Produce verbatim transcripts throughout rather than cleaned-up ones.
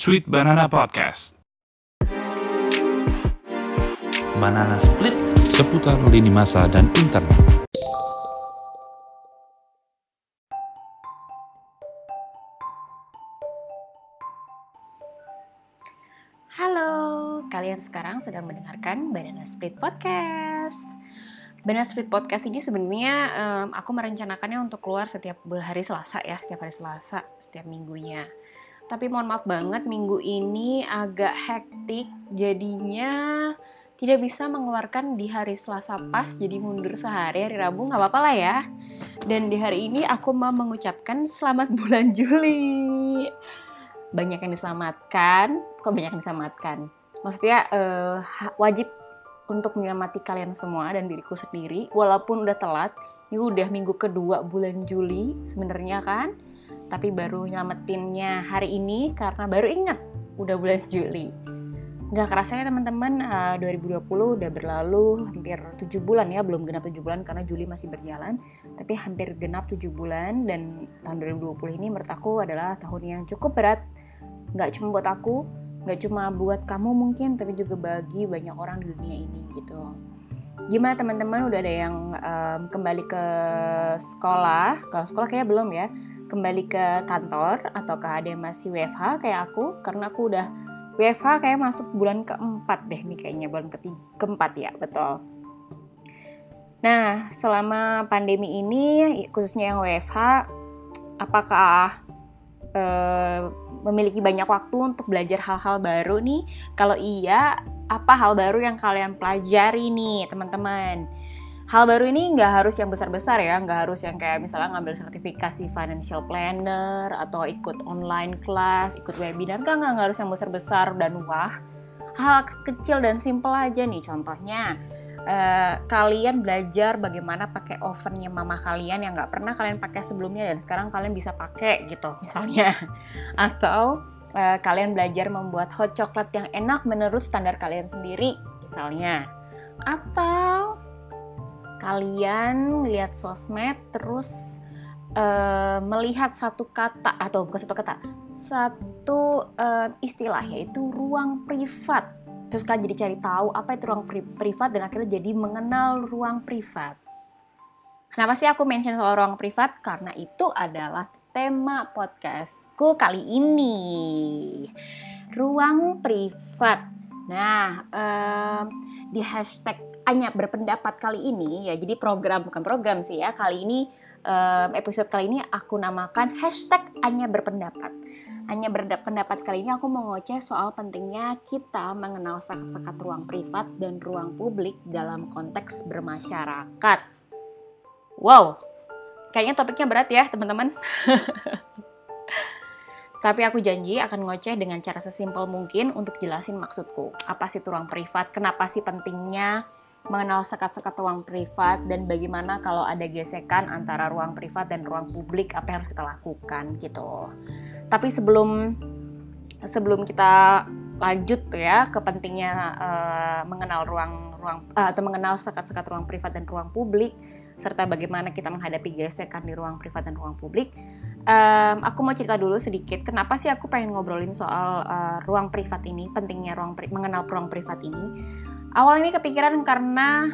Sweet Banana Podcast. Banana Split seputar lini masa dan internet. Halo, kalian sekarang sedang mendengarkan Banana Split Podcast. Banana Split Podcast ini sebenarnya um, aku merencanakannya untuk keluar setiap hari Selasa ya, setiap hari Selasa, setiap minggunya. Tapi mohon maaf banget minggu ini agak hektik, jadinya tidak bisa mengeluarkan di hari Selasa pas, jadi mundur sehari, hari Rabu, gak apa-apa lah ya. Dan di hari ini aku mau mengucapkan selamat bulan Juli. Banyak yang diselamatkan, kok banyak yang diselamatkan? Maksudnya uh, wajib untuk menyelamati kalian semua dan diriku sendiri, walaupun udah telat. Ini udah minggu kedua bulan Juli sebenarnya kan, tapi baru nyelamatinnya hari ini karena baru inget udah bulan Juli. Gak kerasa ya teman-teman, uh, dua ribu dua puluh udah berlalu hampir tujuh bulan ya, belum genap tujuh bulan karena Juli masih berjalan, tapi hampir genap tujuh bulan. Dan tahun dua ribu dua puluh ini menurut aku adalah tahun yang cukup berat, gak cuma buat aku, gak cuma buat kamu mungkin, tapi juga bagi banyak orang di dunia ini gitu. Gimana teman-teman, udah ada yang um, kembali ke sekolah? Kalau sekolah kayaknya belum ya. Kembali ke kantor, ataukah ada yang masih W F H kayak aku? Karena aku udah W F H kayak masuk bulan keempat deh nih kayaknya, bulan ketiga, keempat ya, betul. Nah, selama pandemi ini, khususnya yang W F H, apakah Uh, memiliki banyak waktu untuk belajar hal-hal baru nih? Kalau iya, apa hal baru yang kalian pelajari nih teman-teman? Hal baru ini nggak harus yang besar-besar ya, nggak harus yang kayak misalnya ngambil sertifikasi financial planner atau ikut online class, ikut webinar, kan nggak harus yang besar-besar dan wah. Hal kecil dan simple aja nih, contohnya Uh, kalian belajar bagaimana pakai ovennya mama kalian yang nggak pernah kalian pakai sebelumnya dan sekarang kalian bisa pakai gitu misalnya. Atau uh, kalian belajar membuat hot chocolate yang enak menurut standar kalian sendiri misalnya. Atau kalian lihat sosmed terus uh, melihat satu kata atau bukan satu kata, satu uh, istilah yaitu ruang privat. Terus kalian jadi cari tahu apa itu ruang privat dan akhirnya jadi mengenal ruang privat. Kenapa sih aku mention soal ruang privat? Karena itu adalah tema podcastku kali ini. Ruang privat. Nah, eh, di hashtag Anya berpendapat kali ini, ya jadi program, bukan program sih ya. Kali ini, eh, episode kali ini aku namakan hashtag Anya berpendapat. Hanya berpendapat kali ini aku mau ngoceh soal pentingnya kita mengenal sekat-sekat ruang privat dan ruang publik dalam konteks bermasyarakat. Wow, kayaknya topiknya berat ya teman-teman. Tapi aku janji akan ngoceh dengan cara sesimpel mungkin untuk jelasin maksudku. Apa sih ruang privat, kenapa sih pentingnya mengenal sekat-sekat ruang privat, dan bagaimana kalau ada gesekan antara ruang privat dan ruang publik, apa yang harus kita lakukan gitu. Tapi sebelum sebelum kita lanjut ya ke pentingnya uh, mengenal ruang ruang uh, atau mengenal sekat-sekat ruang privat dan ruang publik, serta bagaimana kita menghadapi gesekan di ruang privat dan ruang publik, um, aku mau cerita dulu sedikit kenapa sih aku pengen ngobrolin soal uh, ruang privat ini, pentingnya ruang pri- mengenal ruang privat ini. Awal ini kepikiran karena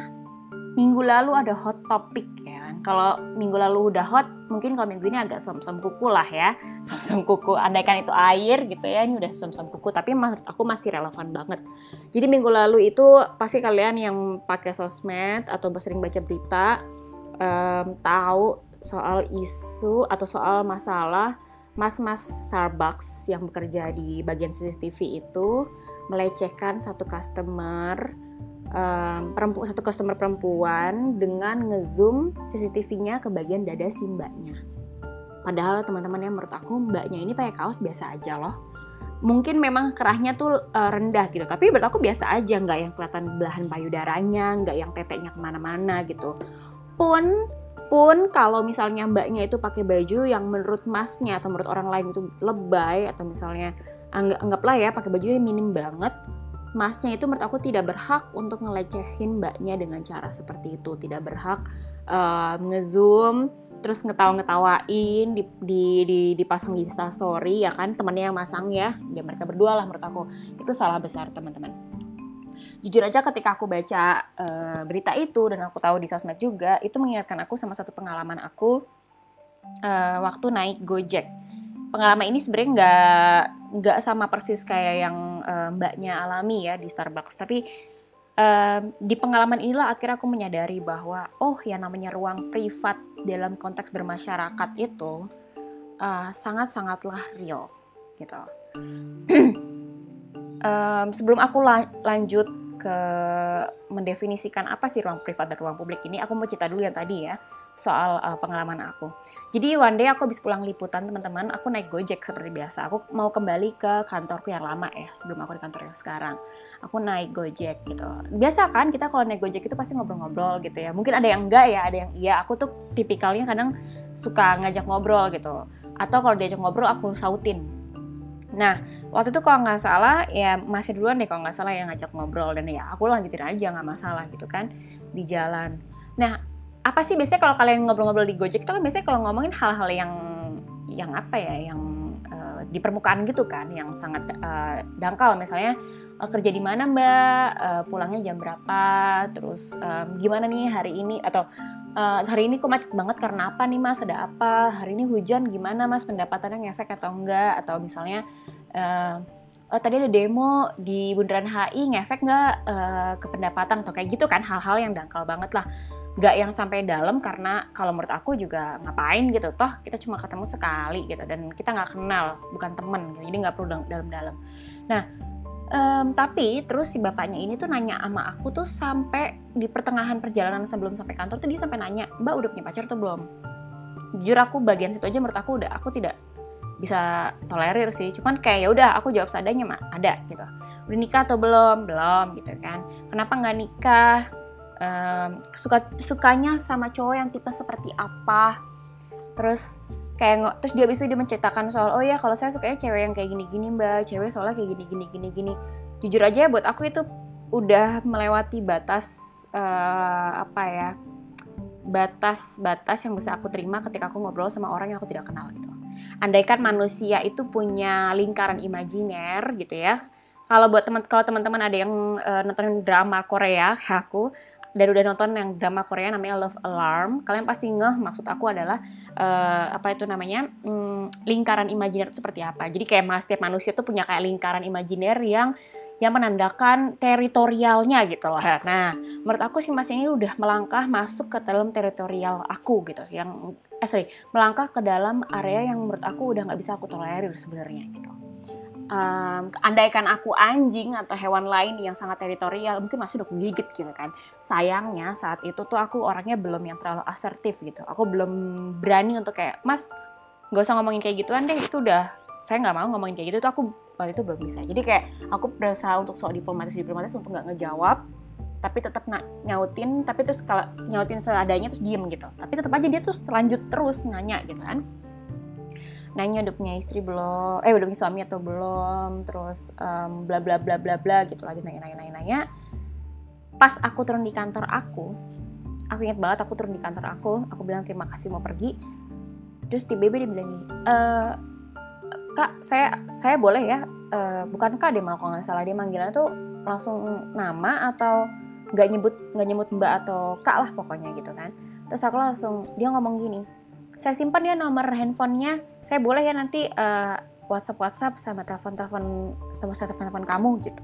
minggu lalu ada hot topic ya. Kalau minggu lalu udah hot, mungkin kalau minggu ini agak som-som kuku lah ya. Som-som kuku, andaikan itu air gitu ya, ini udah som-som kuku. Tapi menurut aku masih relevan banget. Jadi minggu lalu itu pasti kalian yang pakai sosmed atau sering baca berita um, tahu soal isu atau soal masalah mas-mas Starbucks yang bekerja di bagian C C T V itu melecehkan satu customer Um, perempu, satu customer perempuan dengan ngezoom C C T V-nya ke bagian dada si mbaknya. Padahal teman-teman, yang menurut aku mbaknya ini pakai kaos biasa aja loh. Mungkin memang kerahnya tuh uh, rendah gitu, tapi menurut aku biasa aja, nggak yang kelihatan belahan payudaranya, nggak yang teteknya kemana-mana gitu. Pun pun kalau misalnya mbaknya itu pakai baju yang menurut masnya atau menurut orang lain itu lebay, atau misalnya anggap, anggaplah ya pakai bajunya minim banget, masnya itu menurut aku tidak berhak untuk ngelecehin mbaknya dengan cara seperti itu. Tidak berhak uh, ngezoom terus ngetawa-ngetawain di, di, di, dipasang di Instastory, ya kan, temennya yang masang ya, dia mereka berdua lah menurut aku. Itu salah besar teman-teman. Jujur aja ketika aku baca uh, berita itu dan aku tahu di sosmed juga, itu mengingatkan aku sama satu pengalaman aku uh, waktu naik Gojek. Pengalaman ini sebenarnya nggak nggak sama persis kayak yang uh, mbaknya alami ya di Starbucks, tapi Um, di pengalaman inilah akhirnya aku menyadari bahwa oh ya namanya ruang privat dalam konteks bermasyarakat itu uh, sangat-sangatlah real gitu. um, sebelum aku la- lanjut ke mendefinisikan apa sih ruang privat dan ruang publik ini, aku mau cerita dulu yang tadi ya soal uh, pengalaman aku. Jadi one day aku habis pulang liputan teman-teman, aku naik Gojek seperti biasa. Aku mau kembali ke kantorku yang lama ya, sebelum aku di kantor yang sekarang. Aku naik Gojek gitu. Biasa kan kita kalau naik Gojek itu pasti ngobrol-ngobrol gitu ya. Mungkin ada yang enggak ya, ada yang iya. Aku tuh tipikalnya kadang suka ngajak ngobrol gitu. Atau kalau diajak ngobrol aku sautin. Nah, waktu itu kalau nggak salah, ya masih duluan deh kalau nggak salah yang ngajak ngobrol. Dan ya aku lanjutin aja, nggak masalah gitu kan, di jalan. Nah, apa sih biasanya kalau kalian ngobrol-ngobrol di Gojek itu kan biasanya kalau ngomongin hal-hal yang, yang apa ya, yang uh, di permukaan gitu kan, yang sangat uh, dangkal. Misalnya, kerja di mana mbak, uh, pulangnya jam berapa, terus um, gimana nih hari ini, atau uh, hari ini kok macet banget karena apa nih mas, ada apa, hari ini hujan gimana mas, pendapatannya ngefek atau enggak, atau misalnya uh, oh, tadi ada demo di Bundaran H I ngefek enggak uh, ke pendapatan, atau kayak gitu kan, hal-hal yang dangkal banget lah, enggak yang sampai dalam, karena kalau menurut aku juga ngapain gitu, toh kita cuma ketemu sekali gitu, dan kita gak kenal, bukan temen gitu, jadi gak perlu dalam-dalam. Nah, Um, tapi terus si bapaknya ini tuh nanya sama aku tuh sampai di pertengahan perjalanan sebelum sampai kantor tuh dia sampai nanya, mbak udah punya pacar atau belum? Jujur aku bagian situ aja menurut aku udah aku tidak bisa tolerir sih, cuman kayak ya udah aku jawab seadanya mah, ada gitu. Udah nikah atau belum? Belum gitu kan. Kenapa nggak nikah? Um, suka sukanya sama cowok yang tipe seperti apa? Terus kayak terus dia bisa dia menceritakan soal oh ya kalau saya sukanya cewek yang kayak gini-gini mbak, cewek soalnya kayak gini-gini gini-gini. Jujur aja buat aku itu udah melewati batas uh, apa ya batas-batas yang bisa aku terima ketika aku ngobrol sama orang yang aku tidak kenal gitu. Andaikan manusia itu punya lingkaran imajiner gitu ya. Kalau buat teman kalau teman-teman ada yang uh, nonton drama Korea kayak aku, dan udah nonton yang drama Korea namanya Love Alarm, kalian pasti ngeh maksud aku adalah uh, apa itu namanya hmm, lingkaran imajiner itu seperti apa. Jadi kayak setiap manusia tuh punya kayak lingkaran imajiner yang yang menandakan teritorialnya gitu loh. Nah, menurut aku sih mas ini udah melangkah masuk ke dalam teritorial aku gitu, yang eh sorry melangkah ke dalam area yang menurut aku udah nggak bisa aku tolerir sebenarnya gitu. Um, andaikan aku anjing atau hewan lain yang sangat teritorial mungkin masih udah gigit gitu kan. Sayangnya saat itu tuh aku orangnya belum yang terlalu asertif gitu. Aku belum berani untuk kayak mas gak usah ngomongin kayak gituan deh, itu udah saya gak mau ngomongin kayak gitu tuh aku waktu itu belum bisa. Jadi kayak aku berusaha untuk sok diplomatis-diplomatis untuk gak ngejawab, tapi tetap nyautin, tapi terus kalau nyautin seadanya terus diem gitu. Tapi tetap aja dia terus lanjut terus nanya gitu kan, nanya udah punya istri belum, eh udah punya suami atau belum, terus um, bla bla bla bla bla gitu lagi nanya nanya nanya nanya. Pas aku turun di kantor aku, aku ingat banget aku turun di kantor aku, aku bilang terima kasih mau pergi. Terus tiba-tiba dia bilang gini, e, kak saya saya boleh ya, e, bukan kak dia malah kalau nggak salah dia manggilnya tuh langsung nama atau nggak nyebut nggak nyebut mbak atau kak lah pokoknya gitu kan. Terus aku langsung dia ngomong gini, saya simpan ya nomor handphonenya, saya boleh ya nanti uh, WhatsApp WhatsApp sama telepon telepon sama telepon telepon kamu gitu.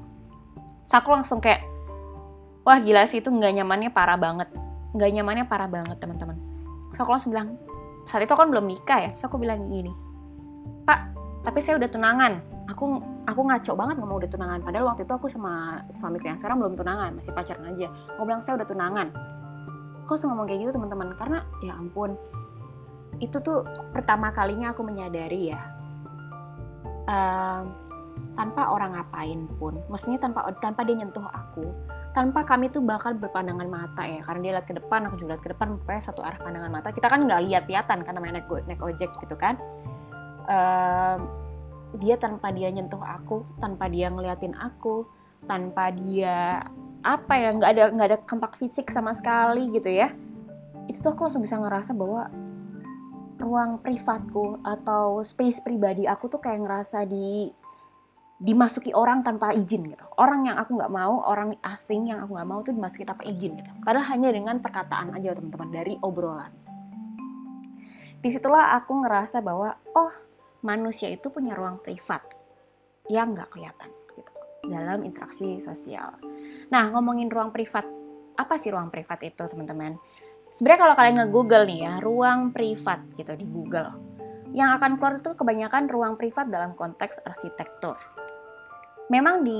Terus aku langsung kayak, wah gila sih itu nggak nyamannya parah banget, nggak nyamannya parah banget teman-teman. Terus aku langsung bilang, saat itu aku kan belum nikah ya, terus aku bilang gini, pak, tapi saya udah tunangan. Aku aku ngaco banget ngomong udah tunangan, padahal waktu itu aku sama suamiku yang sekarang belum tunangan, masih pacaran aja. Aku bilang saya udah tunangan. Aku langsung ngomong kayak gitu teman-teman, karena ya ampun. Itu tuh pertama kalinya aku menyadari ya uh, tanpa orang ngapain pun, maksudnya tanpa tanpa dia nyentuh aku, tanpa kami tuh bakal berpandangan mata ya, karena dia lihat ke depan, aku juga lihat ke depan, pokoknya satu arah pandangan mata. Kita kan nggak lihat-lihatan karena main naik, naik ojek gitu kan. Uh, dia tanpa dia nyentuh aku, tanpa dia ngeliatin aku, tanpa dia apa ya, nggak ada nggak ada kontak fisik sama sekali gitu ya. Itu tuh aku langsung bisa ngerasa bahwa ruang privatku atau space pribadi aku tuh kayak ngerasa di dimasuki orang tanpa izin gitu. Orang yang aku nggak mau, orang asing yang aku nggak mau tuh dimasuki tanpa izin gitu. Padahal hanya dengan perkataan aja teman-teman, dari obrolan. Disitulah aku ngerasa bahwa oh, manusia itu punya ruang privat yang nggak kelihatan gitu, dalam interaksi sosial. Nah, ngomongin ruang privat, apa sih ruang privat itu teman-teman? Sebenarnya kalau kalian nge-google nih ya, ruang privat gitu di Google, yang akan keluar itu kebanyakan ruang privat dalam konteks arsitektur. Memang di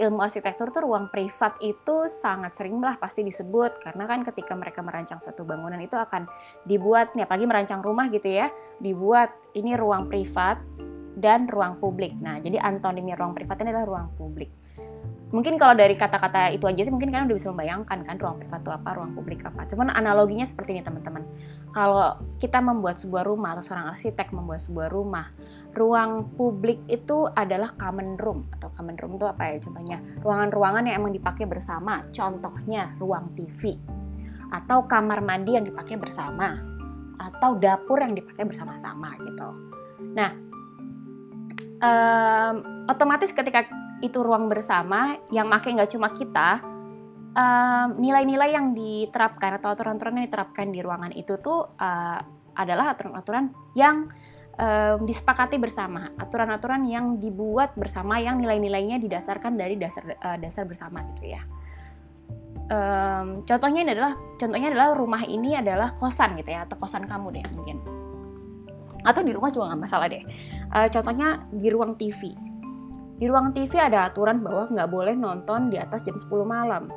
ilmu arsitektur tuh ruang privat itu sangat seringlah pasti disebut, karena kan ketika mereka merancang suatu bangunan itu akan dibuat nih, apalagi merancang rumah gitu ya, dibuat ini ruang privat dan ruang publik. Nah, jadi antonimnya ruang privat ini adalah ruang publik. Mungkin kalau dari kata-kata itu aja sih mungkin kalian udah bisa membayangkan kan ruang privat itu apa, ruang publik apa. Cuman analoginya seperti ini teman-teman. Kalau kita membuat sebuah rumah atau seorang arsitek membuat sebuah rumah, ruang publik itu adalah common room. Atau common room itu apa ya contohnya? Ruangan-ruangan yang emang dipakai bersama. Contohnya ruang T V. Atau kamar mandi yang dipakai bersama. Atau dapur yang dipakai bersama-sama gitu. Nah, um, otomatis ketika itu ruang bersama yang makai nggak cuma kita, um, nilai-nilai yang diterapkan atau aturan-aturan yang diterapkan di ruangan itu tuh uh, adalah aturan-aturan yang um, disepakati bersama, aturan-aturan yang dibuat bersama yang nilai-nilainya didasarkan dari dasar uh, dasar bersama gitu ya. Um, contohnya ini adalah contohnya adalah rumah ini adalah kosan gitu ya, atau kosan kamu deh mungkin, atau di rumah juga nggak masalah deh. Uh, contohnya di ruang T V. Di ruang T V ada aturan bahwa nggak boleh nonton di atas jam sepuluh malam.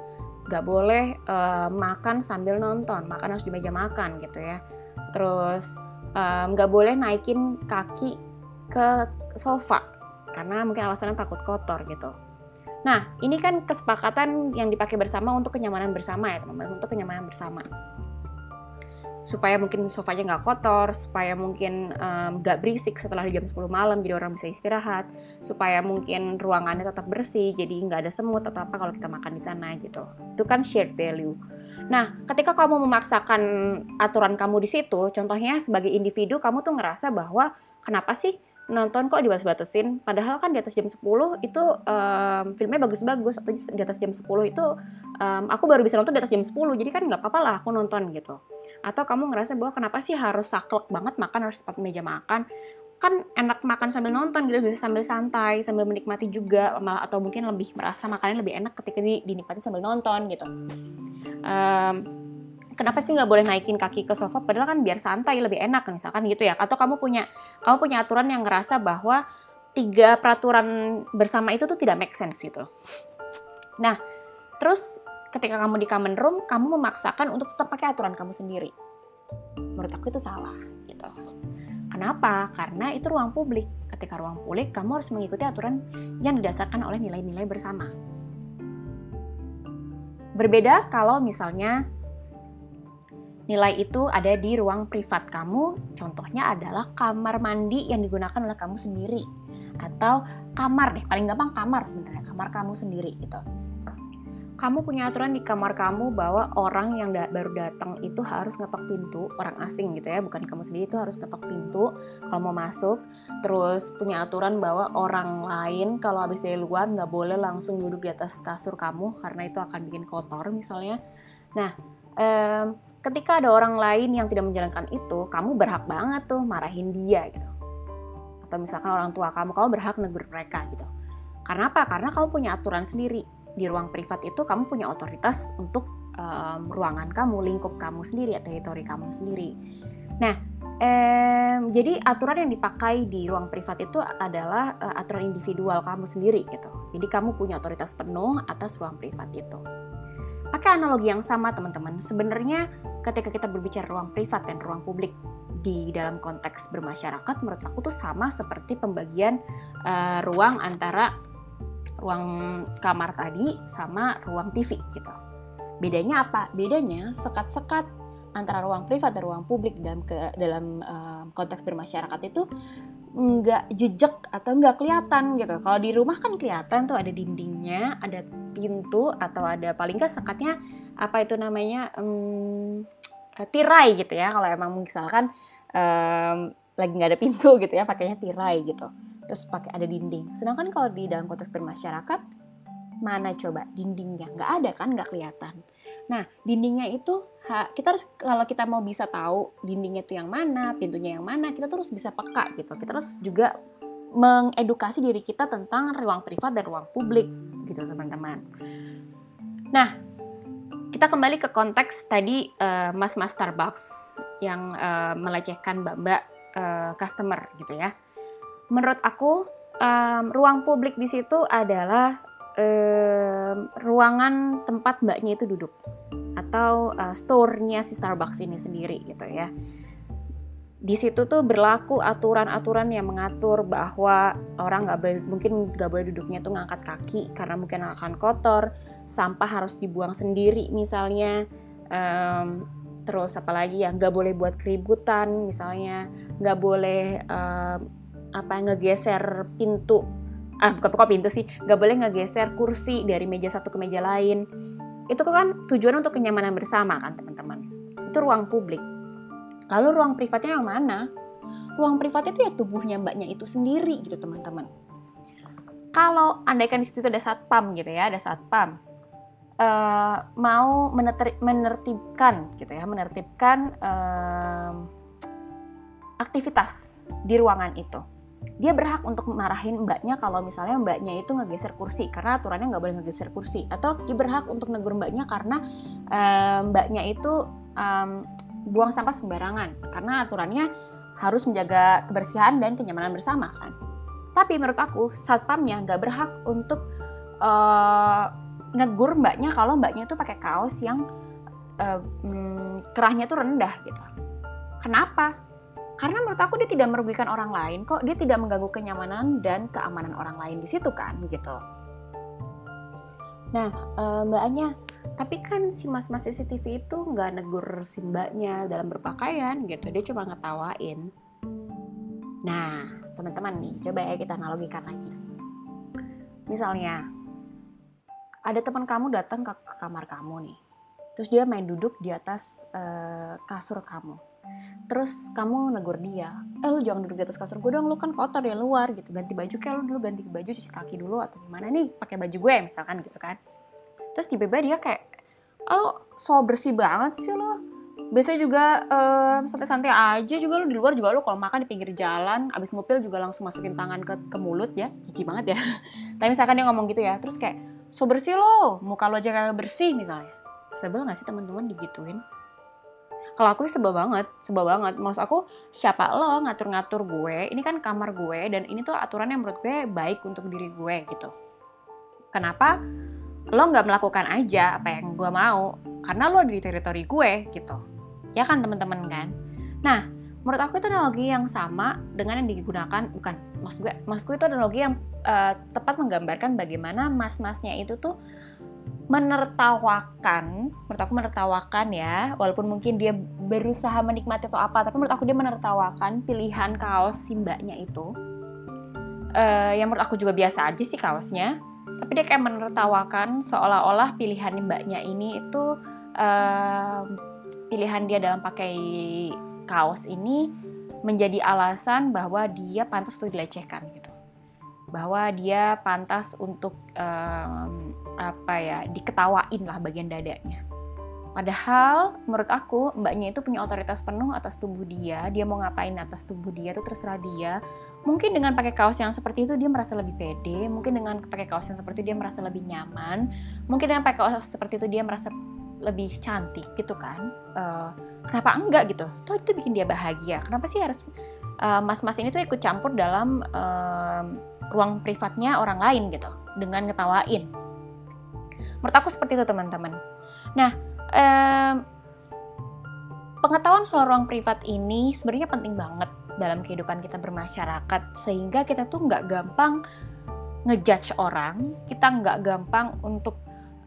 Nggak boleh uh, makan sambil nonton. Makan harus di meja makan gitu ya. Terus um, nggak boleh naikin kaki ke sofa. Karena mungkin alasannya takut kotor gitu. Nah, ini kan kesepakatan yang dipakai bersama untuk kenyamanan bersama ya teman-teman. Untuk kenyamanan bersama. Supaya mungkin sofanya nggak kotor, supaya mungkin nggak um, berisik setelah jam sepuluh malam, jadi orang bisa istirahat, supaya mungkin ruangannya tetap bersih, jadi nggak ada semut atau apa kalau kita makan di sana gitu. Itu kan shared value. Nah, ketika kamu memaksakan aturan kamu di situ, contohnya sebagai individu kamu tuh ngerasa bahwa kenapa sih nonton kok dibatas-batasin, padahal kan di atas jam sepuluh itu um, filmnya bagus-bagus, atau di atas jam sepuluh itu um, aku baru bisa nonton di atas jam sepuluh, jadi kan nggak apa-apa lah aku nonton gitu. Atau kamu ngerasa bahwa kenapa sih harus saklek banget makan, harus di meja makan, kan enak makan sambil nonton gitu, bisa sambil santai, sambil menikmati juga, atau mungkin lebih merasa makannya lebih enak ketika dinikmati sambil nonton gitu. Um, Kenapa sih nggak boleh naikin kaki ke sofa? Padahal kan biar santai lebih enak misalkan gitu ya. Atau kamu punya kamu punya aturan yang ngerasa bahwa tiga peraturan bersama itu tuh tidak make sense gitu. Nah, terus ketika kamu di common room, kamu memaksakan untuk tetap pakai aturan kamu sendiri. Menurut aku itu salah gitu. Kenapa? Karena itu ruang publik. Ketika ruang publik, kamu harus mengikuti aturan yang didasarkan oleh nilai-nilai bersama. Berbeda kalau misalnya nilai itu ada di ruang privat kamu, contohnya adalah kamar mandi yang digunakan oleh kamu sendiri. Atau kamar deh, paling gampang kamar sebenarnya, kamar kamu sendiri gitu. Kamu punya aturan di kamar kamu bahwa orang yang da- baru datang itu harus ngetok pintu, orang asing gitu ya, bukan kamu sendiri, itu harus ngetok pintu kalau mau masuk. Terus punya aturan bahwa orang lain kalau habis dari luar nggak boleh langsung duduk di atas kasur kamu, karena itu akan bikin kotor misalnya. Nah, um, ketika ada orang lain yang tidak menjalankan itu, kamu berhak banget tuh marahin dia gitu. Atau misalkan orang tua kamu, kamu berhak negur mereka gitu. Karena apa? Karena kamu punya aturan sendiri. Di ruang privat itu kamu punya otoritas untuk um, ruangan kamu, lingkup kamu sendiri, teritori kamu sendiri. Nah, em, jadi aturan yang dipakai di ruang privat itu adalah uh, aturan individual kamu sendiri gitu. Jadi kamu punya otoritas penuh atas ruang privat itu. Pakai analogi yang sama teman-teman, sebenarnya ketika kita berbicara ruang privat dan ruang publik di dalam konteks bermasyarakat, menurut aku tuh sama seperti pembagian uh, ruang antara ruang kamar tadi sama ruang T V gitu. Bedanya apa? Bedanya sekat-sekat antara ruang privat dan ruang publik dalam ke, dalam uh, konteks bermasyarakat itu nggak jejak atau nggak kelihatan gitu. Kalau di rumah kan kelihatan tuh ada dindingnya, ada pintu, atau ada paling nggak sekatnya apa itu namanya um, tirai gitu ya, kalau emang misalkan um, lagi nggak ada pintu gitu ya, pakainya tirai gitu, terus pakai ada dinding. Sedangkan kalau di dalam konteks bermasyarakat, mana coba dindingnya? Nggak ada kan, nggak kelihatan. Nah, dindingnya itu kita harus, kalau kita mau bisa tahu dindingnya itu yang mana, pintunya yang mana, kita terus bisa peka gitu. Kita harus juga mengedukasi diri kita tentang ruang privat dan ruang publik gitu, teman-teman. Nah, kita kembali ke konteks tadi uh, mas-mas Starbucks yang uh, melecehkan mbak-mbak uh, customer gitu ya. Menurut aku um, ruang publik di situ adalah um, ruangan tempat mbaknya itu duduk atau uh, store-nya si Starbucks ini sendiri gitu ya. Di situ tuh berlaku aturan-aturan yang mengatur bahwa orang nggak boleh, mungkin nggak boleh duduknya tuh ngangkat kaki karena mungkin akan kotor, sampah harus dibuang sendiri misalnya, um, terus apalagi ya nggak boleh buat keributan misalnya, nggak boleh um, apa ngegeser pintu, ah bukan kok pintu sih, nggak boleh ngegeser kursi dari meja satu ke meja lain. Itu kan tujuan untuk kenyamanan bersama kan teman-teman. Itu ruang publik. Lalu ruang privatnya yang mana? Ruang privatnya itu ya tubuhnya mbaknya itu sendiri gitu teman-teman. Kalau andaikan di situ ada satpam gitu ya, ada satpam uh, mau meneter- menertibkan gitu ya, menertibkan uh, aktivitas di ruangan itu. Dia berhak untuk marahin mbaknya kalau misalnya mbaknya itu ngegeser kursi karena aturannya nggak boleh ngegeser kursi, atau dia berhak untuk negur mbaknya karena uh, mbaknya itu um, buang sampah sembarangan karena aturannya harus menjaga kebersihan dan kenyamanan bersama kan. Tapi menurut aku satpamnya nggak berhak untuk uh, negur mbaknya kalau mbaknya itu pakai kaos yang uh, mm, kerahnya itu rendah gitu. Kenapa? Karena menurut aku dia tidak merugikan orang lain kok, dia tidak mengganggu kenyamanan dan keamanan orang lain di situ kan gitu. Nah uh, mbak Anya, tapi kan si mas-mas C C T V itu nggak negur si mbaknya dalam berpakaian gitu, dia cuma ngetawain. Nah teman-teman nih, coba ya kita analogikan lagi. Misalnya ada teman kamu datang ke, ke kamar kamu nih, terus dia main duduk di atas uh, kasur kamu, terus kamu negur dia, eh lu jangan duduk di atas kasur gue dong, lu kan kotor dari luar gitu, ganti baju kayak lu dulu, ganti baju, cuci kaki dulu atau gimana nih pakai baju gue misalkan gitu kan. Terus tiba-tiba dia kayak, lo so bersih banget sih lo, biasanya juga um, santai-santai aja juga lo di luar, juga lo kalau makan di pinggir jalan, abis ngupil juga langsung masukin tangan ke, ke mulut ya, jijik banget ya. Tapi misalkan dia ngomong gitu ya, terus kayak so bersih lo, muka lo aja kayak bersih misalnya. Sebel nggak sih teman-teman digituin? Kalau aku sih sebel banget, sebel banget. Maksud aku siapa lo ngatur-ngatur gue? Ini kan kamar gue dan ini tuh aturan yang menurut gue baik untuk diri gue gitu. Kenapa lo nggak melakukan aja apa yang gue mau karena lo di teritori gue gitu ya kan teman-teman kan. Nah menurut aku itu analogi yang sama dengan yang digunakan, bukan maksud gue maksud gue itu analogi yang uh, tepat menggambarkan bagaimana mas-masnya itu tuh menertawakan, menurut aku menertawakan ya, walaupun mungkin dia berusaha menikmati atau apa, tapi menurut aku dia menertawakan pilihan kaos si mbaknya itu, uh, yang menurut aku juga biasa aja sih kaosnya. Tapi dia kayak menertawakan seolah-olah pilihan mbaknya ini itu eh, pilihan dia dalam pakai kaos ini menjadi alasan bahwa dia pantas untuk dilecehkan gitu, bahwa dia pantas untuk eh, apa ya diketawain lah bagian dadanya. Padahal menurut aku mbaknya itu punya otoritas penuh atas tubuh dia, dia mau ngapain atas tubuh dia itu terserah dia. Mungkin dengan pakai kaos yang seperti itu dia merasa lebih pede, mungkin dengan pakai kaos yang seperti itu dia merasa lebih nyaman, mungkin dengan pakai kaos seperti itu dia merasa lebih cantik gitu kan. Uh, kenapa enggak gitu? Tuh itu bikin dia bahagia. Kenapa sih harus uh, mas-mas ini tuh ikut campur dalam uh, ruang privatnya orang lain gitu dengan ngetawain? Menurut aku seperti itu teman-teman. Nah Eh, pengetahuan soal ruang privat ini sebenarnya penting banget dalam kehidupan kita bermasyarakat, sehingga kita tuh nggak gampang ngejudge orang, kita nggak gampang untuk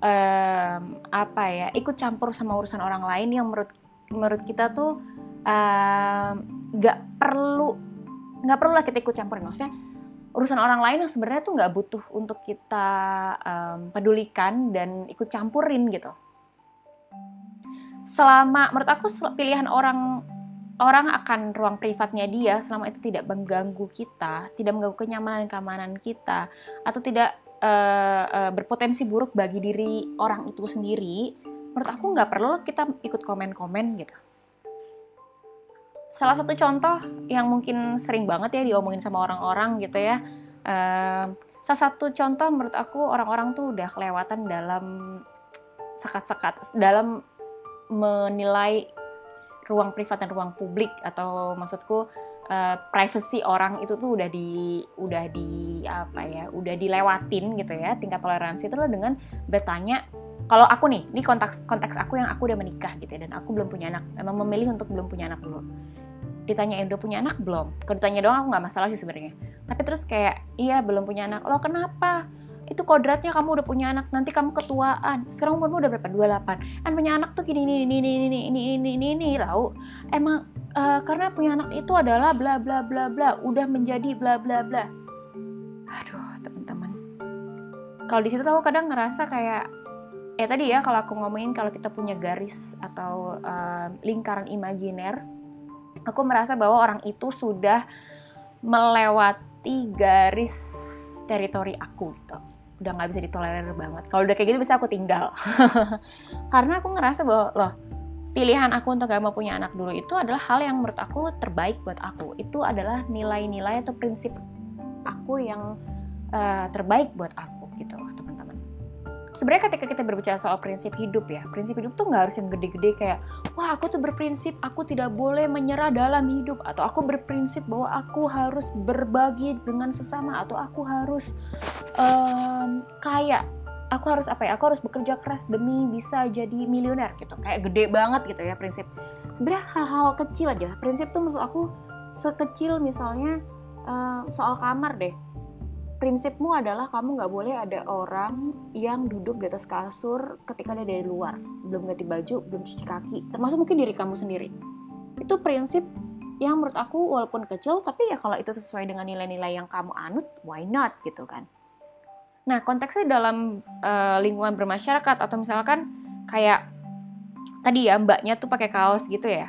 eh, apa ya ikut campur sama urusan orang lain yang menurut menurut kita tuh eh, nggak perlu nggak perlu lah kita ikut campur. Maksudnya urusan orang lain yang sebenarnya tuh nggak butuh untuk kita eh, pedulikan dan ikut campurin gitu. Selama menurut aku pilihan orang orang akan ruang privatnya dia selama itu tidak mengganggu kita, tidak mengganggu kenyamanan dan keamanan kita, atau tidak uh, uh, berpotensi buruk bagi diri orang itu sendiri, menurut aku nggak perlu kita ikut komen-komen gitu. Salah satu contoh yang mungkin sering banget ya diomongin sama orang-orang gitu ya, uh, salah satu contoh menurut aku orang-orang tuh udah kelewatan dalam sekat-sekat, dalam menilai ruang privat dan ruang publik, atau maksudku uh, privacy orang itu tuh udah di udah di apa ya udah dilewatin gitu ya, tingkat toleransi itu loh, dengan bertanya, kalau aku nih ini konteks konteks aku yang aku udah menikah gitu ya, dan aku belum punya anak, emang memilih untuk belum punya anak dulu, ditanyain udah punya anak belum, kalau ditanya doang aku nggak masalah sih sebenarnya, tapi terus kayak iya belum punya anak, lo kenapa? Itu kodratnya kamu udah punya anak, nanti kamu ketuaan. Sekarang umurmu udah berapa? dua puluh delapan. Kan punya anak tuh gini, ini, ini, ini, ini, ini, ini, ini, ini, lau. Emang uh, karena punya anak itu adalah bla bla bla bla, udah menjadi bla bla bla. Aduh, teman-teman. Kalau di situ aku kadang ngerasa kayak, ya tadi ya kalau aku ngomongin kalau kita punya garis atau uh, lingkaran imajiner, aku merasa bahwa orang itu sudah melewati garis teritori aku gitu. Udah nggak bisa ditolerir banget. Kalau udah kayak gitu bisa aku tinggal. Karena aku ngerasa bahwa loh, pilihan aku untuk gak mau punya anak dulu itu adalah hal yang menurut aku terbaik buat aku. Itu adalah nilai-nilai atau prinsip aku yang uh, terbaik buat aku gitu loh teman-teman. Sebenarnya ketika kita berbicara soal prinsip hidup ya, prinsip hidup tuh nggak harus yang gede-gede kayak wah aku tuh berprinsip aku tidak boleh menyerah dalam hidup, atau aku berprinsip bahwa aku harus berbagi dengan sesama, atau aku harus um, kaya, aku harus apa ya, aku harus bekerja keras demi bisa jadi miliuner gitu, kayak gede banget gitu ya prinsip. Sebenarnya hal-hal kecil aja, prinsip tuh menurut aku sekecil misalnya um, soal kamar deh. Prinsipmu adalah kamu nggak boleh ada orang yang duduk di atas kasur ketika ada dari luar, belum ganti baju, belum cuci kaki, termasuk mungkin diri kamu sendiri. Itu prinsip yang menurut aku walaupun kecil, tapi ya kalau itu sesuai dengan nilai-nilai yang kamu anut, why not gitu kan. Nah konteksnya dalam uh, lingkungan bermasyarakat, atau misalkan kayak tadi ya mbaknya tuh pakai kaos gitu ya.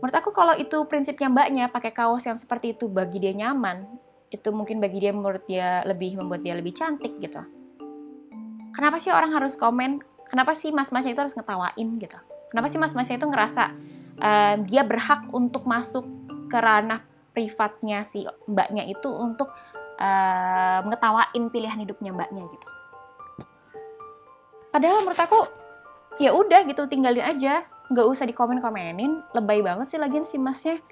Menurut aku kalau itu prinsipnya mbaknya pakai kaos yang seperti itu bagi dia nyaman, itu mungkin bagi dia menurut dia lebih membuat dia lebih cantik gitu. Kenapa sih orang harus komen? Kenapa sih mas-masnya itu harus ngetawain gitu? Kenapa sih mas-masnya itu ngerasa um, dia berhak untuk masuk ke ranah privatnya si mbaknya itu untuk um, ngetawain pilihan hidupnya mbaknya gitu? Padahal menurut aku ya udah gitu, tinggalin aja, nggak usah dikomen-komenin, lebay banget sih lagian si masnya.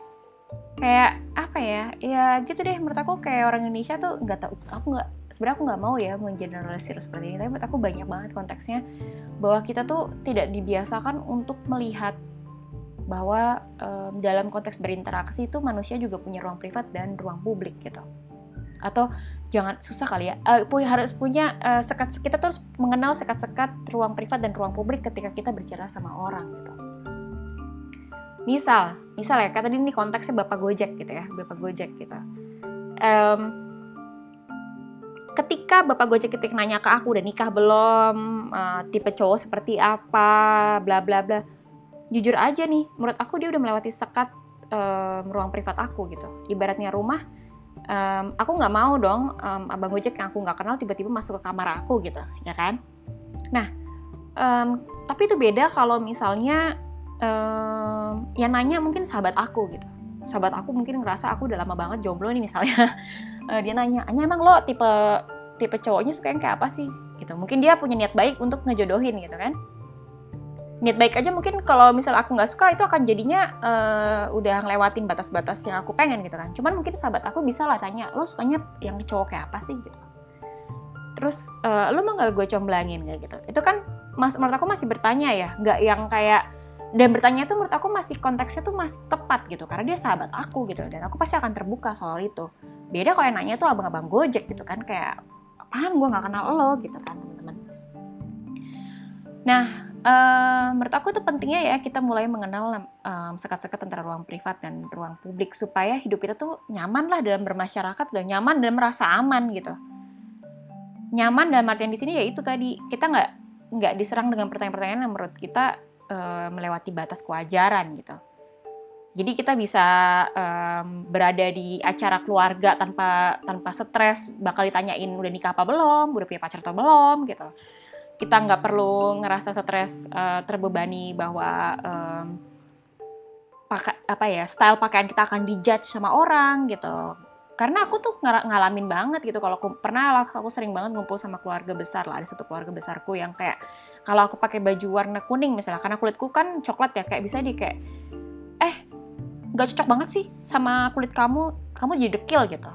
Kayak apa ya, ya gitu deh menurut aku, kayak orang Indonesia tuh nggak tahu, aku nggak, sebenarnya aku nggak mau ya menggeneralisir seperti ini, tapi menurut aku banyak banget konteksnya bahwa kita tuh tidak dibiasakan untuk melihat bahwa um, dalam konteks berinteraksi itu manusia juga punya ruang privat dan ruang publik gitu. Atau jangan susah kali ya, uh, harus punya uh, sekat, kita terus mengenal sekat-sekat ruang privat dan ruang publik ketika kita berbicara sama orang gitu. Misal, misal ya, kayak tadi ini konteksnya Bapak Gojek gitu ya, Bapak Gojek gitu. Um, ketika Bapak Gojek itu nanya ke aku, udah nikah belum, uh, tipe cowok seperti apa, bla bla bla. Jujur aja nih, menurut aku dia udah melewati sekat um, ruang privat aku gitu. Ibaratnya rumah, um, aku nggak mau dong um, Abang Gojek yang aku nggak kenal tiba-tiba masuk ke kamar aku gitu, ya kan? Nah, um, tapi itu beda kalau misalnya Um, yang nanya mungkin sahabat aku gitu. Sahabat aku mungkin ngerasa aku udah lama banget jomblo nih misalnya. uh, dia nanya, "Anya emang lo tipe tipe cowoknya suka yang kayak apa sih?" gitu. Mungkin dia punya niat baik untuk ngejodohin gitu kan. Niat baik aja mungkin kalau misal aku nggak suka itu akan jadinya uh, udah ngelewatin batas-batas yang aku pengen gitu kan. Cuman mungkin sahabat aku bisa lah tanya, "Lo sukanya yang cowok kayak apa sih?" gitu. Terus uh, "Lo mau nggak gue comblangin?" kayak gitu. Itu kan mas, menurut aku masih bertanya ya, nggak yang kayak. Dan bertanya itu menurut aku masih konteksnya tuh masih tepat gitu, karena dia sahabat aku gitu, dan aku pasti akan terbuka soal itu. Beda kalau yang nanya tuh abang-abang Gojek gitu kan, kayak apaan gue gak kenal lo gitu kan teman-teman. Nah uh, menurut aku tuh pentingnya ya kita mulai mengenal um, sekat-sekat antara ruang privat dan ruang publik, supaya hidup kita tuh nyaman lah dalam bermasyarakat, dan nyaman dan merasa aman gitu. Nyaman dalam artian di sini ya itu tadi, kita gak, gak diserang dengan pertanyaan-pertanyaan yang menurut kita melewati batas kewajaran gitu. Jadi kita bisa um, berada di acara keluarga tanpa tanpa stres, bakal ditanyain udah nikah apa belum, udah punya pacar atau belum gitu. Kita nggak perlu ngerasa stres uh, terbebani bahwa um, pakai apa ya style pakaian kita akan dijudge sama orang gitu. Karena aku tuh ngalamin banget gitu, kalau aku pernah aku sering banget ngumpul sama keluarga besar lah, ada satu keluarga besarku yang kayak kalau aku pakai baju warna kuning misalnya, karena kulitku kan coklat ya, kayak bisa di kayak eh nggak cocok banget sih sama kulit kamu, kamu jadi dekil gitu.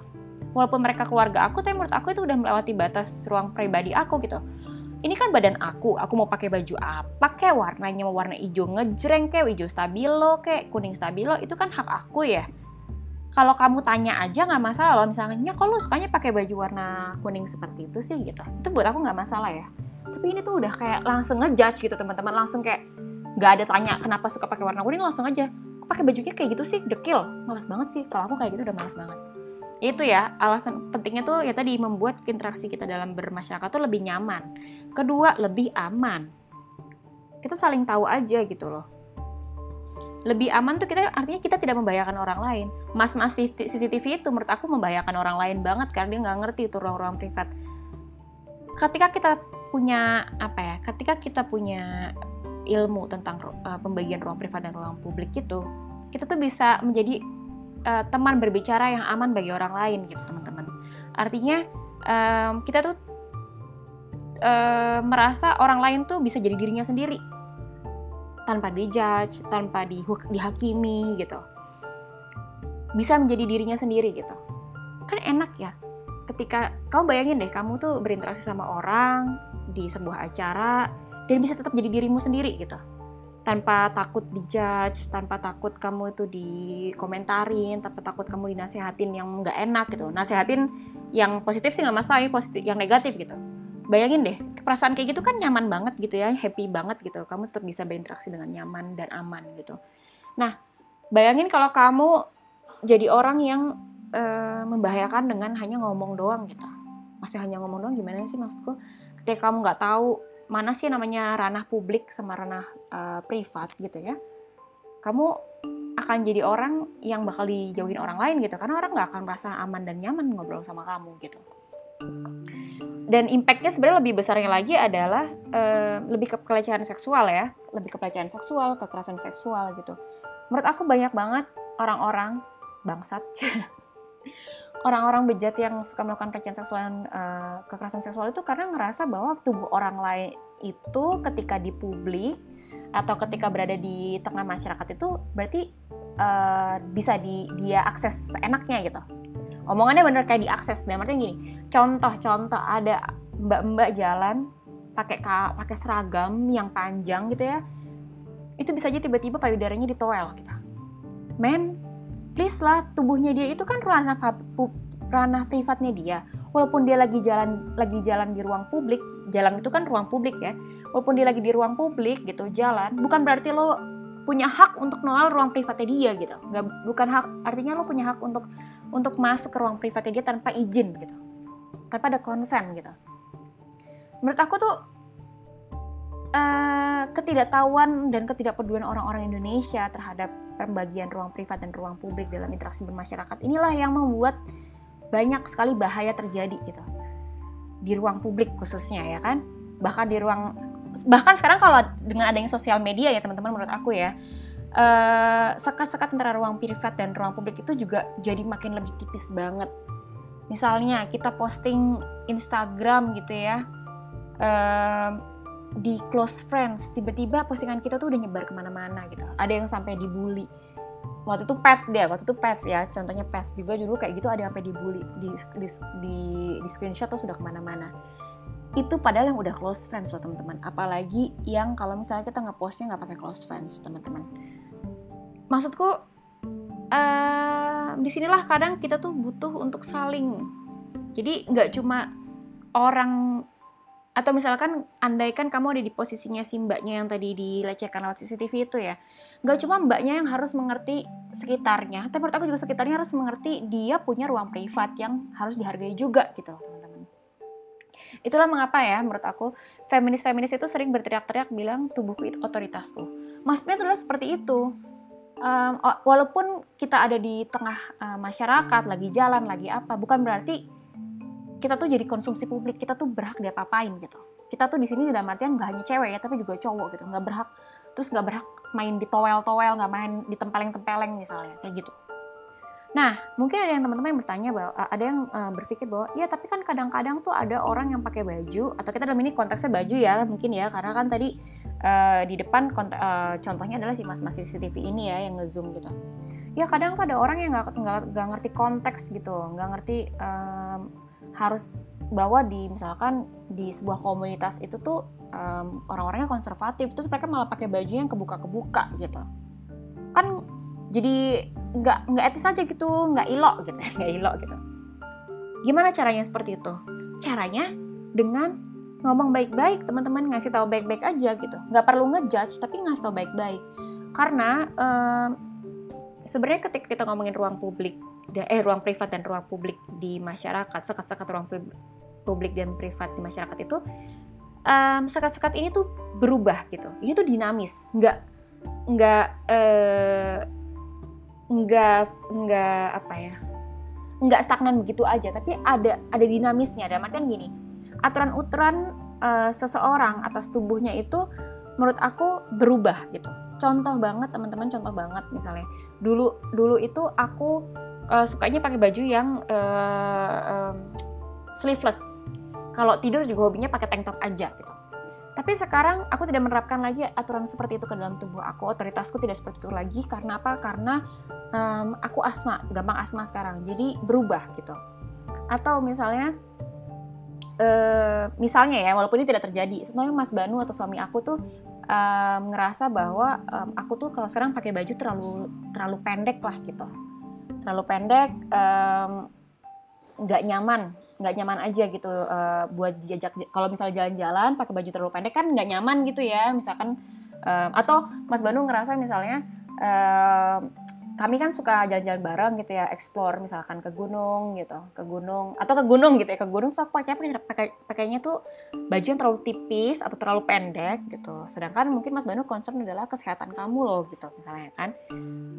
Walaupun mereka keluarga aku, tapi menurut aku itu udah melewati batas ruang pribadi aku gitu. Ini kan badan aku, aku mau pakai baju apa kayak warnanya, mau warna hijau ngejreng kayak hijau stabilo kayak kuning stabilo, itu kan hak aku ya. Kalau kamu tanya aja nggak masalah loh, misalnya kalau sukanya pakai baju warna kuning seperti itu sih gitu, itu buat aku nggak masalah ya. Tapi ini tuh udah kayak langsung ngejudge gitu teman-teman, langsung kayak nggak ada tanya kenapa suka pakai warna kuning, langsung aja pakai bajunya kayak gitu sih dekil, males banget sih. Kalau aku kayak gitu udah males banget. Itu ya alasan pentingnya tuh ya tadi, membuat interaksi kita dalam bermasyarakat tuh lebih nyaman, kedua lebih aman, kita saling tahu aja gitu loh. Lebih aman tuh kita artinya kita tidak membahayakan orang lain. Mas-mas C C T V itu menurut aku membahayakan orang lain banget karena dia nggak ngerti itu ruang-ruang privat. Ketika kita punya apa ya? Ketika kita punya ilmu tentang uh, pembagian ruang privat dan ruang publik itu, kita tuh bisa menjadi uh, teman berbicara yang aman bagi orang lain gitu teman-teman. Artinya um, kita tuh uh, merasa orang lain tuh bisa jadi dirinya sendiri, tanpa dijudge, tanpa dihakimi gitu, bisa menjadi dirinya sendiri gitu. Kan enak ya, ketika kamu bayangin deh, kamu tuh berinteraksi sama orang di sebuah acara dan bisa tetap jadi dirimu sendiri gitu, tanpa takut dijudge, tanpa takut kamu itu dikomentarin, tanpa takut kamu dinasehatin yang nggak enak gitu. Nasehatin yang positif sih nggak masalah, yang positif, yang negatif gitu. Bayangin deh, perasaan kayak gitu kan nyaman banget gitu ya, happy banget gitu. Kamu tetap bisa berinteraksi dengan nyaman dan aman gitu. Nah, bayangin kalau kamu jadi orang yang e, membahayakan dengan hanya ngomong doang gitu. Masih hanya ngomong doang gimana sih maksudku? Ketika kamu nggak tahu mana sih namanya ranah publik sama ranah e, privat gitu ya, kamu akan jadi orang yang bakal dijauhin orang lain gitu. Karena orang nggak akan merasa aman dan nyaman ngobrol sama kamu gitu. Dan impact-nya sebenarnya lebih besarnya lagi adalah uh, lebih ke pelecehan seksual ya, lebih ke pelecehan seksual, kekerasan seksual gitu. Menurut aku banyak banget orang-orang bangsat, orang-orang bejat yang suka melakukan pelecehan seksual, uh, kekerasan seksual itu karena ngerasa bahwa tubuh orang lain itu ketika di publik atau ketika berada di tengah masyarakat itu berarti uh, bisa di, dia akses enaknya gitu. Omongannya bener kayak diakses, dan artinya gini, contoh-contoh ada mbak-mbak jalan pakai pakai seragam yang panjang gitu ya, itu bisa aja tiba-tiba payudaranya ditoel gitu. Men, please lah, tubuhnya dia itu kan ranah ranah privatnya dia. Walaupun dia lagi jalan lagi jalan di ruang publik, jalan itu kan ruang publik ya. Walaupun dia lagi di ruang publik gitu jalan, bukan berarti lo punya hak untuk noel ruang privatnya dia gitu. Nggak, bukan hak, artinya lo punya hak untuk untuk masuk ke ruang privatnya dia tanpa izin gitu, tanpa ada konsen gitu. Menurut aku tuh uh, ketidaktahuan dan ketidakpedulian orang-orang Indonesia terhadap pembagian ruang privat dan ruang publik dalam interaksi bermasyarakat inilah yang membuat banyak sekali bahaya terjadi gitu, di ruang publik khususnya ya kan. Bahkan di ruang, bahkan sekarang kalau dengan adanya sosial media ya teman-teman, menurut aku ya, Uh, sekat-sekat antara ruang privat dan ruang publik itu juga jadi makin lebih tipis banget. Misalnya kita posting Instagram gitu ya, uh, di close friends, tiba-tiba postingan kita tuh udah nyebar kemana-mana gitu. Ada yang sampai dibully. Waktu itu Path deh, waktu itu Path ya, contohnya Path juga dulu kayak gitu, ada yang sampai dibully, di, di, di, di screenshot tuh sudah kemana-mana. Itu padahal yang udah close friends loh teman-teman. Apalagi yang kalau misalnya kita ngepostnya nggak pakai close friends teman-teman. Maksudku, uh, disinilah kadang kita tuh butuh untuk saling. Jadi nggak cuma orang, atau misalkan andaikan kamu ada di posisinya si mbaknya yang tadi dilecehkan lewat C C T V itu ya, nggak cuma mbaknya yang harus mengerti sekitarnya, tapi menurut aku juga sekitarnya harus mengerti dia punya ruang privat yang harus dihargai juga gitu loh teman-teman. Itulah mengapa ya menurut aku feminis-feminis itu sering berteriak-teriak bilang tubuhku itu otoritasku. Maksudnya adalah seperti itu. um, walaupun kita ada di tengah uh, masyarakat, lagi jalan, lagi apa, bukan berarti kita tuh jadi konsumsi publik, kita tuh berhak diapa-apain gitu. Kita tuh di sini dalam artian nggak hanya cewek ya, tapi juga cowok gitu, nggak berhak, terus nggak berhak main di towel-towel, nggak main di tempeleng-tempeleng misalnya, kayak gitu. Nah, mungkin ada yang teman-teman yang bertanya bahwa, ada yang uh, berpikir bahwa, ya tapi kan kadang-kadang tuh ada orang yang pakai baju, atau kita dalam ini konteksnya baju ya, mungkin ya, karena kan tadi uh, di depan konta- uh, contohnya adalah si mas-mas C C T V ini ya, yang nge-zoom gitu. Ya kadang tuh ada orang yang gak, gak, gak ngerti konteks gitu, gak ngerti um, harus bahwa di misalkan di sebuah komunitas itu tuh um, orang-orangnya konservatif, terus mereka malah pakai baju yang kebuka-kebuka gitu. Kan jadi nggak nggak etis aja gitu, nggak ilok gitu, nggak ilok gitu. Gimana caranya seperti itu? Caranya dengan ngomong baik-baik, teman-teman, ngasih tahu baik-baik aja gitu. Nggak perlu ngejudge, tapi ngasih tahu baik-baik. Karena um, sebenarnya ketika kita ngomongin ruang publik, eh ruang privat dan ruang publik di masyarakat, sekat-sekat ruang publik dan privat di masyarakat itu, um, sekat-sekat ini tuh berubah gitu. Ini tuh dinamis, nggak nggak uh, nggak nggak apa ya nggak stagnan begitu aja, tapi ada ada dinamisnya. Dalam artian gini, aturan-aturan uh, seseorang atas tubuhnya itu menurut aku berubah gitu. Contoh banget teman-teman, contoh banget misalnya dulu dulu itu aku uh, sukanya pakai baju yang uh, um, sleeveless, kalau tidur juga hobinya pakai tank top aja gitu. Tapi sekarang aku tidak menerapkan lagi aturan seperti itu ke dalam tubuh aku, otoritasku tidak seperti itu lagi. Karena apa? Karena um, aku asma, gampang asma sekarang, jadi berubah gitu. Atau misalnya, uh, misalnya ya, walaupun ini tidak terjadi, contohnya Mas Banu atau suami aku tuh um, ngerasa bahwa um, aku tuh kalau sekarang pakai baju terlalu terlalu pendek lah gitu, terlalu pendek, nggak um, nyaman. nggak nyaman aja gitu uh, buat jajak. Kalau misalnya jalan-jalan pakai baju terlalu pendek kan nggak nyaman gitu ya misalkan. Uh, atau Mas Bandung ngerasa misalnya uh, kami kan suka jalan-jalan bareng gitu ya, explore misalkan ke gunung gitu, ke gunung atau ke gunung gitu ya, ke gunung. So aku pakai pakai pakainya tuh baju yang terlalu tipis atau terlalu pendek gitu. Sedangkan mungkin Mas Bandung concern adalah kesehatan kamu loh gitu misalnya kan.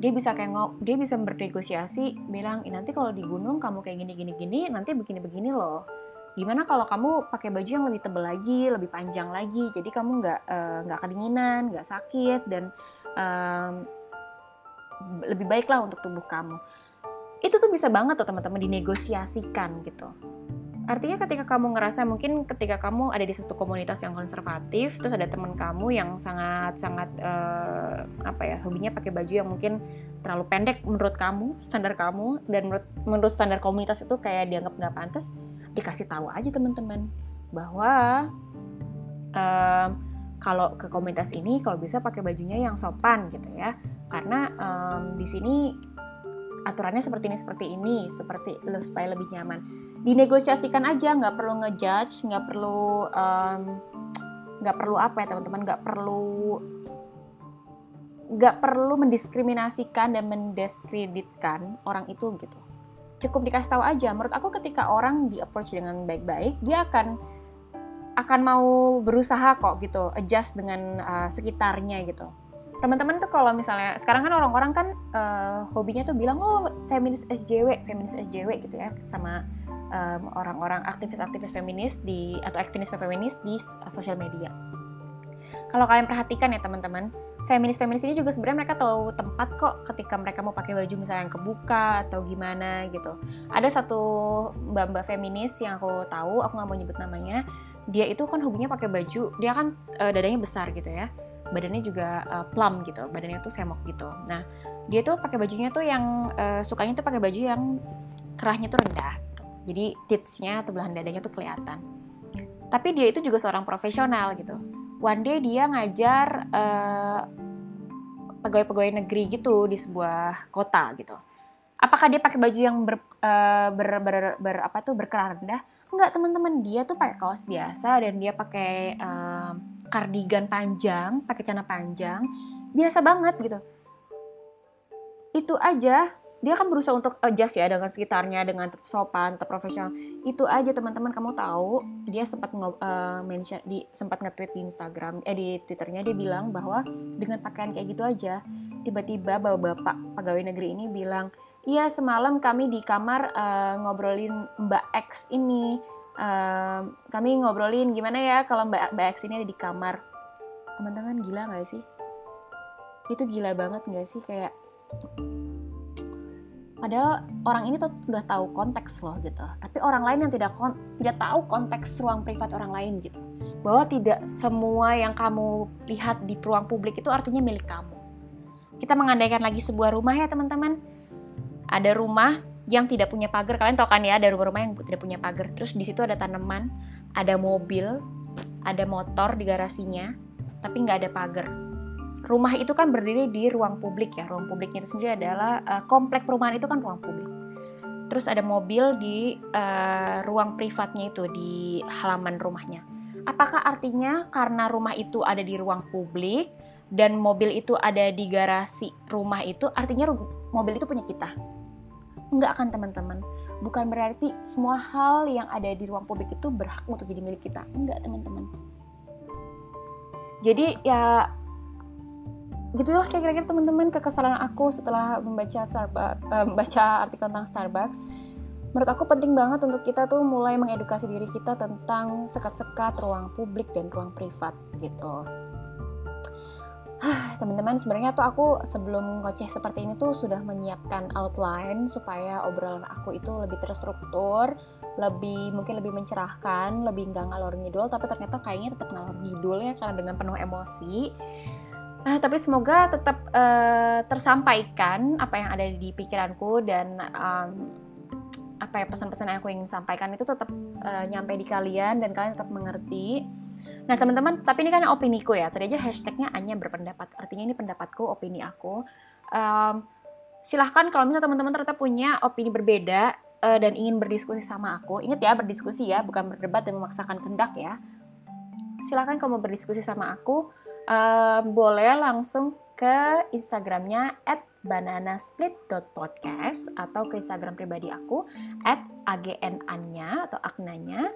Dia bisa kayak dia bisa bernegosiasi bilang, nanti kalau di gunung kamu kayak gini gini gini, nanti begini begini loh. Gimana kalau kamu pakai baju yang lebih tebal lagi, lebih panjang lagi, jadi kamu nggak nggak uh, kedinginan, nggak sakit dan um, lebih baiklah untuk tubuh kamu. Itu tuh bisa banget tuh teman-teman dinegosiasikan gitu. Artinya ketika kamu ngerasa mungkin ketika kamu ada di suatu komunitas yang konservatif, terus ada teman kamu yang sangat-sangat eh, apa ya, hobinya pakai baju yang mungkin terlalu pendek menurut kamu, standar kamu, dan menurut, menurut standar komunitas itu kayak dianggap nggak pantas, dikasih tahu aja teman-teman bahwa eh, kalau ke komunitas ini kalau bisa pakai bajunya yang sopan gitu ya. Karena um, di sini aturannya seperti ini, seperti ini, seperti supaya lebih nyaman. Dinegosiasikan aja, nggak perlu ngejudge, nggak perlu, um, nggak perlu apa ya teman-teman, nggak perlu, nggak perlu mendiskriminasikan dan mendiskreditkan orang itu gitu. Cukup dikasih tahu aja. Menurut aku ketika orang di approach dengan baik-baik, dia akan akan mau berusaha kok gitu, adjust dengan uh, sekitarnya gitu. Teman-teman tuh kalau misalnya sekarang kan orang-orang kan uh, hobinya tuh bilang oh feminis S J W, feminis S J W gitu ya, sama um, orang-orang aktivis-aktivis feminis di atau aktivis feminis di uh, sosial media. Kalau kalian perhatikan ya teman-teman, feminis-feminis ini juga sebenarnya mereka tahu tempat kok ketika mereka mau pakai baju misalnya yang kebuka atau gimana gitu. Ada satu mbak-mbak feminis yang aku tahu, aku nggak mau nyebut namanya, dia itu kan hobinya pakai baju, dia kan uh, dadanya besar gitu ya, badannya juga uh, plump gitu, badannya tuh semok gitu. Nah, dia tuh pakai bajunya tuh yang uh, sukanya tuh pakai baju yang kerahnya tuh rendah. Jadi titsnya atau belahan dadanya tuh kelihatan. Tapi dia itu juga seorang profesional gitu. One day dia ngajar uh, pegawai-pegawai negeri gitu di sebuah kota gitu. Apakah dia pakai baju yang ber, uh, ber, ber, ber apa tuh berkerah rendah? Enggak teman-teman, dia tuh pakai kaos biasa dan dia pakai uh, kardigan panjang, pakai celana panjang, biasa banget gitu. Itu aja dia akan berusaha untuk adjust ya dengan sekitarnya, dengan tetap sopan, tetap profesional. Itu aja teman-teman, kamu tahu dia sempat nge- uh, mention di sempat nge-tweet di Instagram, eh di Twitternya dia bilang bahwa dengan pakaian kayak gitu aja, tiba-tiba bapak-bapak pegawai negeri ini bilang, "Iya, semalam kami di kamar uh, ngobrolin Mbak X ini. Uh, kami ngobrolin gimana ya kalau Mbak Mbak X ini ada di kamar." Teman-teman, gila enggak sih? Itu gila banget enggak sih, kayak padahal orang ini tuh udah tahu konteks loh gitu, tapi orang lain yang tidak kon- tidak tahu konteks ruang privat orang lain gitu, bahwa tidak semua yang kamu lihat di ruang publik itu artinya milik kamu. Kita mengandaikan lagi sebuah rumah ya teman-teman, ada rumah yang tidak punya pagar, kalian tahu kan ya, ada rumah-rumah yang tidak punya pagar, terus di situ ada tanaman, ada mobil, ada motor di garasinya, tapi nggak ada pagar. Rumah itu kan berdiri di ruang publik ya, ruang publiknya itu sendiri adalah uh, komplek perumahan itu kan ruang publik. Terus ada mobil di uh, ruang privatnya itu, di halaman rumahnya. Apakah artinya karena rumah itu ada di ruang publik dan mobil itu ada di garasi rumah itu, artinya mobil itu punya kita? Enggak kan teman-teman, bukan berarti semua hal yang ada di ruang publik itu berhak untuk jadi milik kita. Enggak teman-teman. Jadi ya gitulah kira-kira teman-teman kekesalan aku setelah membaca Starbucks, uh, membaca artikel tentang Starbucks. Menurut aku penting banget untuk kita tuh mulai mengedukasi diri kita tentang sekat-sekat ruang publik dan ruang privat gitu. Teman-teman, sebenarnya tuh aku sebelum ngoceh seperti ini tuh sudah menyiapkan outline supaya obrolan aku itu lebih terstruktur, lebih mungkin lebih mencerahkan, lebih nggak ngalor ngidul, tapi ternyata kayaknya tetap ngalor ngidul ya karena dengan penuh emosi. Nah, tapi semoga tetap uh, tersampaikan apa yang ada di pikiranku dan um, apa ya, pesan-pesan yang aku ingin sampaikan itu tetap uh, nyampe di kalian dan kalian tetap mengerti. Nah teman-teman, tapi ini kan opiniku ya, tadi aja hashtagnya hanya berpendapat, artinya ini pendapatku, opini aku. Um, silahkan kalau misalnya teman-teman ternyata punya opini berbeda uh, dan ingin berdiskusi sama aku, ingat ya, berdiskusi ya, bukan berdebat dan memaksakan kehendak ya. Silahkan kamu berdiskusi sama aku. Uh, boleh langsung ke Instagramnya at banana split dot podcast atau ke Instagram pribadi aku at a g n a n nya atau aknanya.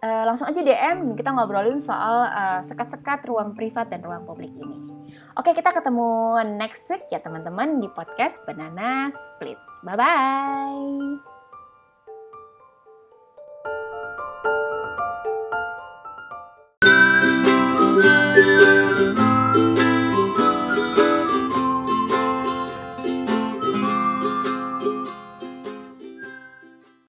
Uh, langsung aja D M, kita ngobrolin soal uh, sekat-sekat ruang privat dan ruang publik ini. Oke, kita ketemu next week ya teman-teman di podcast Banana Split. Bye-bye!